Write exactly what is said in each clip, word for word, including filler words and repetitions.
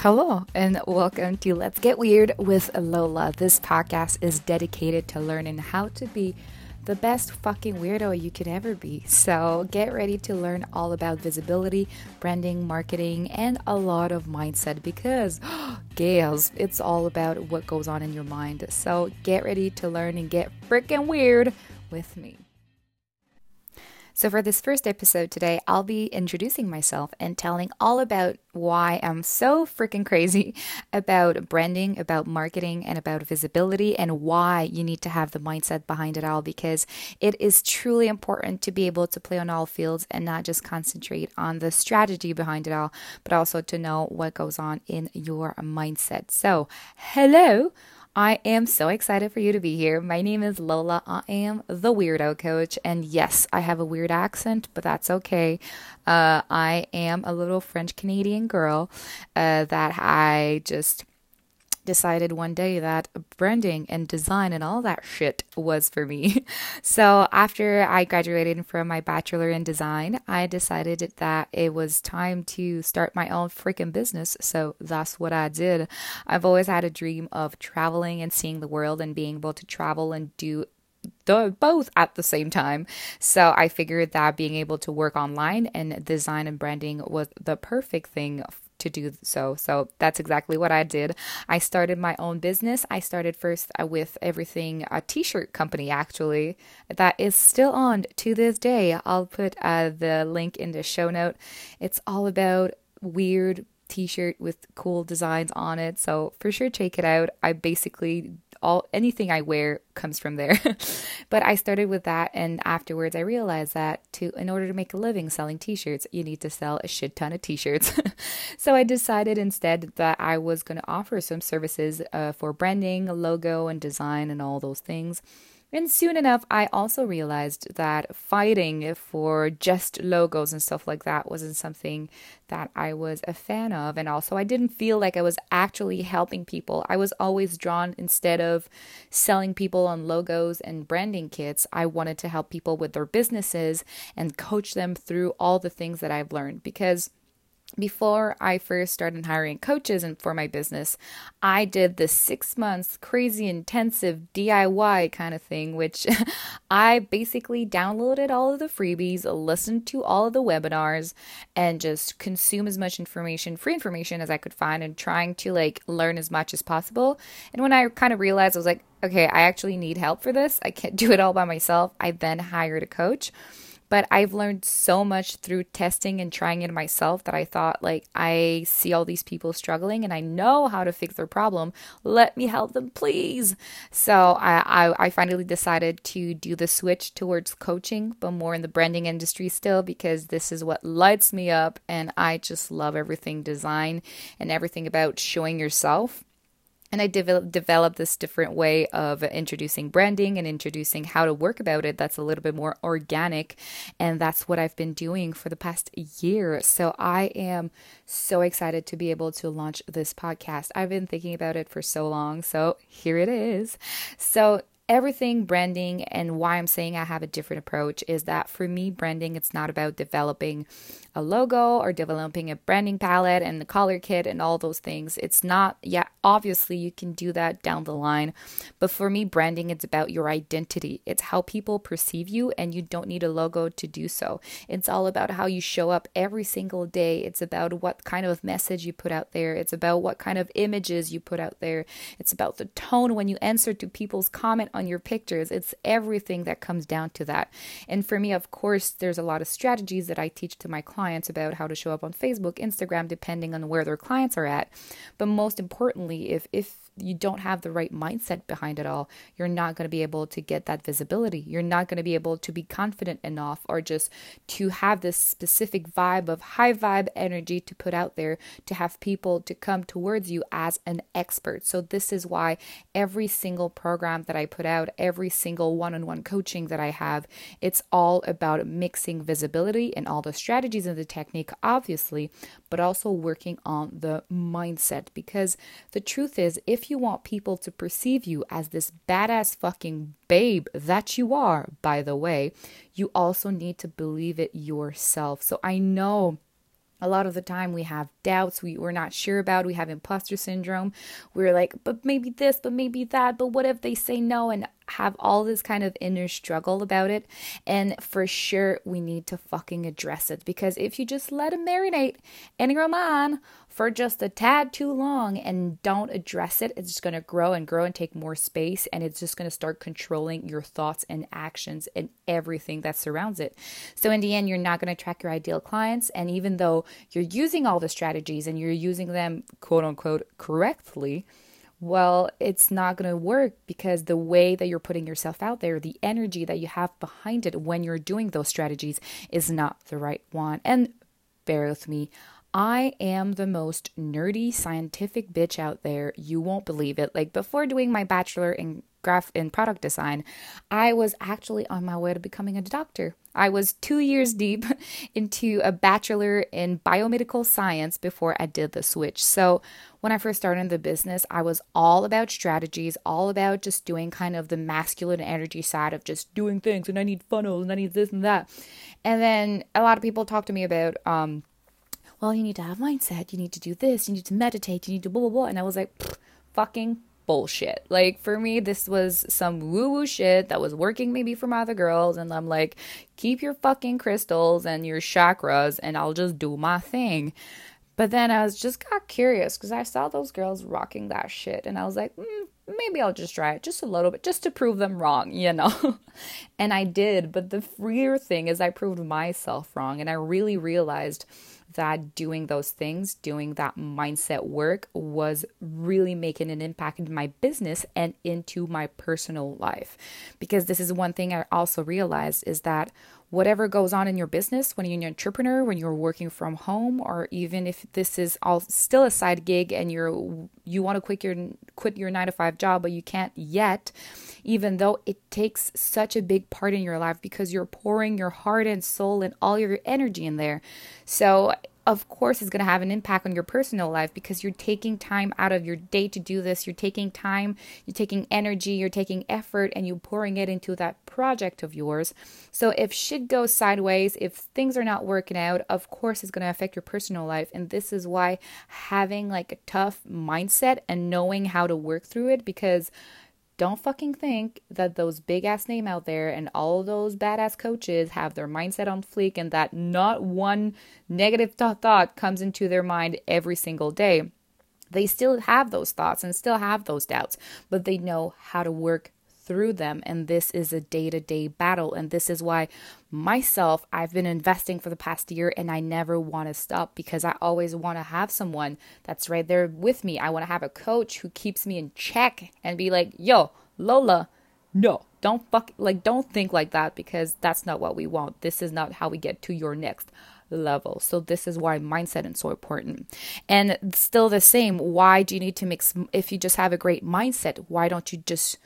Hello and welcome to Let's Get Weird with Lola. This podcast is dedicated to learning how to be the best fucking weirdo you can ever be. So get ready to learn all about visibility, branding, marketing, and a lot of mindset because, gals, it's all about what goes on in your mind. So get ready to learn and get freaking weird with me. So for this first episode today, I'll be introducing myself and telling all about why I'm so freaking crazy about branding, about marketing, and about visibility, and why you need to have the mindset behind it all, because it is truly important to be able to play on all fields and not just concentrate on the strategy behind it all, but also to know what goes on in your mindset. So, hello! I am so excited for you to be here. My name is Lola. I am the weirdo coach. And yes, I have a weird accent, but that's okay. Uh, I am a little French Canadian girl uh, that I just decided one day that branding and design and all that shit was for me. So after I graduated from my bachelor in design, I decided that it was time to start my own freaking business. So that's what I did. I've always had a dream of traveling and seeing the world and being able to travel and do both at the same time. So I figured that being able to work online and design and branding was the perfect thing for to do so. So that's exactly what I did. I started my own business. I started first with everything, a t-shirt company actually, that is still on to this day. I'll put uh, the link in the show note. It's all about weird t-shirt with cool designs on it. So for sure, check it out. I basically all anything I wear comes from there. But I started with that, and afterwards I realized that to in order to make a living selling t-shirts, you need to sell a shit ton of t-shirts. So I decided instead that I was going to offer some services uh, for branding, logo, and design, and all those things. And soon enough, I also realized that fighting for just logos and stuff like that wasn't something that I was a fan of. And also, I didn't feel like I was actually helping people. I was always drawn, instead of selling people on logos and branding kits, I wanted to help people with their businesses and coach them through all the things that I've learned. Because before I first started hiring coaches and for my business, I did this six months crazy intensive D I Y kind of thing, which I basically downloaded all of the freebies, listened to all of the webinars, and just consume as much information, free information as I could find, and trying to like learn as much as possible. And when I kind of realized, I was like, okay, I actually need help for this. I can't do it all by myself. I then hired a coach. But I've learned so much through testing and trying it myself that I thought, like, I see all these people struggling and I know how to fix their problem. Let me help them, please. So I, I, I finally decided to do the switch towards coaching, but more in the branding industry still, because this is what lights me up. And I just love everything design and everything about showing yourself. And I developed developed this different way of introducing branding and introducing how to work about it that's a little bit more organic. And that's what I've been doing for the past year. So I am so excited to be able to launch this podcast. I've been thinking about it for so long. So here it is. So everything branding, and why I'm saying I have a different approach, is that for me, branding, it's not about developing a logo or developing a branding palette and the color kit and all those things. It's not, yeah, obviously you can do that down the line. But for me, branding, it's about your identity. It's how people perceive you, and you don't need a logo to do so. It's all about how you show up every single day. It's about what kind of message you put out there. It's about what kind of images you put out there. It's about the tone when you answer to people's comment on your pictures. It's everything that comes down to that. And for me, of course, there's a lot of strategies that I teach to my clients about how to show up on Facebook, Instagram, depending on where their clients are at. But most importantly, if if you don't have the right mindset behind it all, you're not going to be able to get that visibility. You're not going to be able to be confident enough, or just to have this specific vibe of high vibe energy to put out there, to have people to come towards you as an expert. So this is why every single program that I put out, every single one-on-one coaching that I have, it's all about mixing visibility and all the strategies and the technique, obviously, but also working on the mindset. Because the truth is, if you want people to perceive you as this badass fucking babe that you are, by the way, you also need to believe it yourself. So I know A lot of the time we have doubts we, we're not sure about. We have imposter syndrome. We're like, but maybe this, but maybe that, but what if they say no, and have all this kind of inner struggle about it. And for sure, we need to fucking address it. Because if you just let it marinate in your mind for just a tad too long and don't address it, it's just going to grow and grow and take more space. And it's just going to start controlling your thoughts and actions and everything that surrounds it. So in the end, you're not going to attract your ideal clients. And even though you're using all the strategies and you're using them, quote unquote, correctly, well, it's not going to work, because the way that you're putting yourself out there, the energy that you have behind it when you're doing those strategies is not the right one. And bear with me, I am the most nerdy scientific bitch out there. You won't believe it. Like, before doing my bachelor in graph in product design, I was actually on my way to becoming a doctor. I was two years deep into a bachelor in biomedical science before I did the switch. So when I first started in the business, I was all about strategies, all about just doing kind of the masculine energy side of just doing things, and I need funnels and I need this and that. And then a lot of people talk to me about, um, well, you need to have mindset, you need to do this, you need to meditate, you need to blah, blah, blah. And I was like, fucking bullshit. Like, for me, this was some woo-woo shit that was working maybe for my other girls, and I'm like, keep your fucking crystals and your chakras and I'll just do my thing. But then I was just got curious because I saw those girls rocking that shit, and I was like, mm, maybe I'll just try it just a little bit, just to prove them wrong, you know. And I did, but the freer thing is I proved myself wrong, and I really realized that doing those things, doing that mindset work, was really making an impact in my business and into my personal life. Because this is one thing I also realized, is that whatever goes on in your business, when you're an entrepreneur, when you're working from home, or even if this is all still a side gig and you're you want to quit your quit your nine to five job, but you can't yet, even though it takes such a big part in your life because you're pouring your heart and soul and all your energy in there. So of course, it's going to have an impact on your personal life, because you're taking time out of your day to do this. You're taking time, you're taking energy, you're taking effort, and you're pouring it into that project of yours. So if shit goes sideways, if things are not working out, of course, it's going to affect your personal life. And this is why having like a tough mindset and knowing how to work through it, because don't fucking think that those big ass name out there and all those badass coaches have their mindset on fleek and that not one negative thought, thought comes into their mind every single day. They still have those thoughts and still have those doubts, but they know how to work through them. And this is a day-to-day battle. And this is why myself, I've been investing for the past year, and I never want to stop, because I always want to have someone that's right there with me. I want to have a coach who keeps me in check and be like, yo, Lola, no, don't fuck, like, don't think like that, because that's not what we want. This is not how we get to your next level. So this is why mindset is so important. And still the same, why do you need to mix? If you just have a great mindset, why don't you just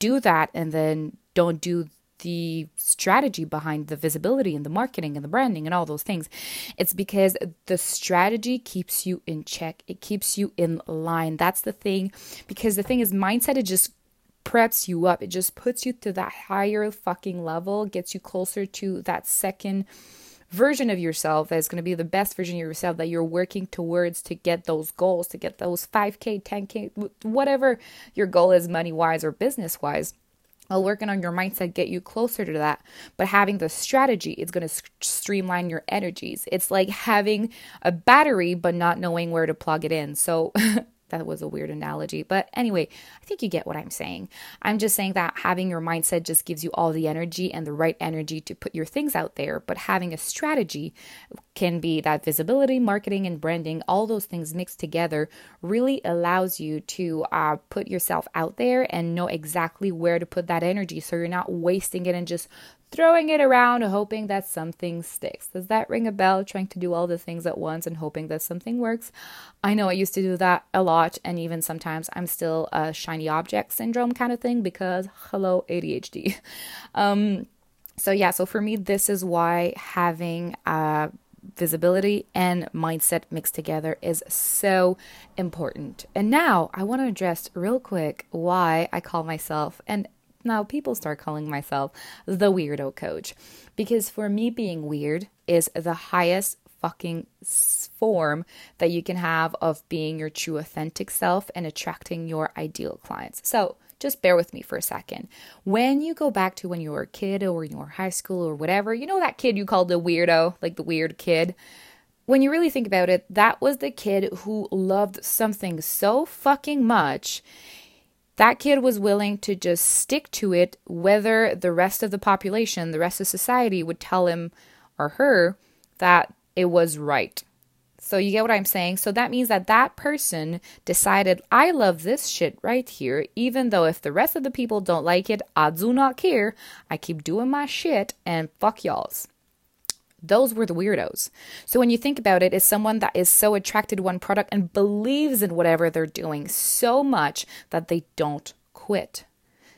do that and then don't do the strategy behind the visibility and the marketing and the branding and all those things? It's because the strategy keeps you in check. It keeps you in line. That's the thing. Because the thing is, mindset, it just preps you up. It just puts you to that higher fucking level, gets you closer to that second version of yourself that's going to be the best version of yourself that you're working towards, to get those goals, to get those five K, ten K, whatever your goal is, money wise or business wise. Well, working on your mindset get you closer to that, but having the strategy, it's going to streamline your energies. It's like having a battery but not knowing where to plug it in. So that was a weird analogy, but anyway, I think you get what I'm saying. I'm just saying that having your mindset just gives you all the energy and the right energy to put your things out there, but having a strategy can be that visibility, marketing, and branding, all those things mixed together really allows you to uh, put yourself out there and know exactly where to put that energy, so you're not wasting it and just throwing it around hoping that something sticks. Does that ring a bell? Trying to do all the things at once and hoping that something works. I know I used to do that a lot, and even sometimes I'm still a shiny object syndrome kind of thing, because hello A D H D. Um, so yeah, so for me, this is why having uh, visibility and mindset mixed together is so important. And now I want to address real quick why I call myself an Now people start calling myself the weirdo coach, because for me, being weird is the highest fucking form that you can have of being your true authentic self and attracting your ideal clients. So just bear with me for a second. When you go back to when you were a kid or when you were high school or whatever, you know that kid you called the weirdo, like the weird kid? When you really think about it, that was the kid who loved something so fucking much. That kid was willing to just stick to it, whether the rest of the population, the rest of society would tell him or her that it was right. So you get what I'm saying? So that means that that person decided, I love this shit right here, even though if the rest of the people don't like it, I do not care. I keep doing my shit and fuck y'all's. Those were the weirdos. So when you think about it, it's someone that is so attracted to one product and believes in whatever they're doing so much that they don't quit.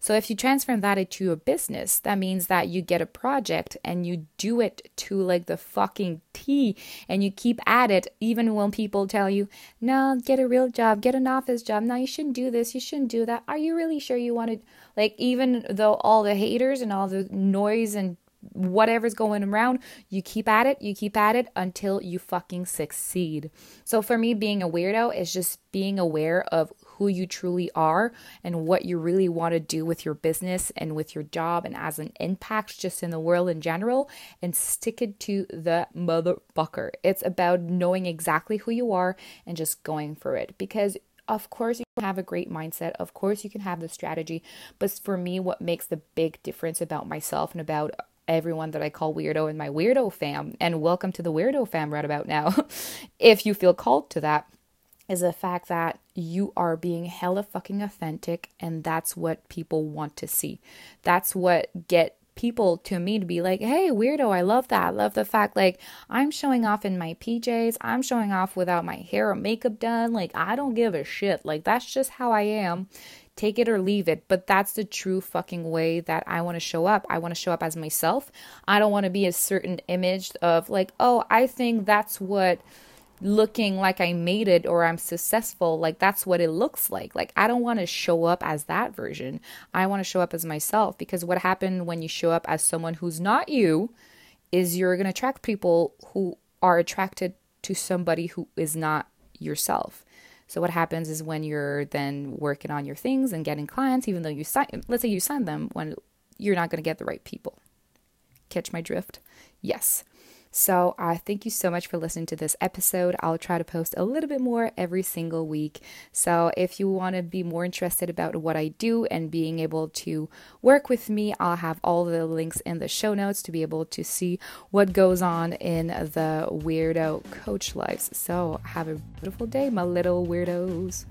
So if you transform that into your business, that means that you get a project and you do it to like the fucking T and you keep at it even when people tell you, no, get a real job, get an office job. No, you shouldn't do this. You shouldn't do that. Are you really sure you want to? Like, even though all the haters and all the noise and whatever's going around, you keep at it, you keep at it until you fucking succeed. So for me, being a weirdo is just being aware of who you truly are and what you really want to do with your business and with your job and as an impact just in the world in general, and stick it to the motherfucker. It's about knowing exactly who you are and just going for it, because of course you can have a great mindset. Of course you can have the strategy. But for me, what makes the big difference about myself and about everyone that I call weirdo in my weirdo fam, and welcome to the weirdo fam right about now, if you feel called to that, is the fact that you are being hella fucking authentic, and that's what people want to see. That's what get people to me to be like, hey, weirdo, I love that. I love the fact, like, I'm showing off in my P Js. I'm showing off without my hair or makeup done. Like, I don't give a shit. Like, that's just how I am. Take it or leave it. But that's the true fucking way that I want to show up. I want to show up as myself. I don't want to be a certain image of like, oh, I think that's what looking like I made it or I'm successful, like that's what it looks like. Like, I don't want to show up as that version. I want to show up as myself, because what happened when you show up as someone who's not you is you're going to attract people who are attracted to somebody who is not yourself. So what happens is when you're then working on your things and getting clients, even though you sign, let's say you sign them, when you're not going to get the right people. Catch my drift? Yes. So I uh, thank you so much for listening to this episode. I'll try to post a little bit more every single week. So if you want to be more interested about what I do and being able to work with me, I'll have all the links in the show notes to be able to see what goes on in the weirdo coach lives. So have a beautiful day, my little weirdos.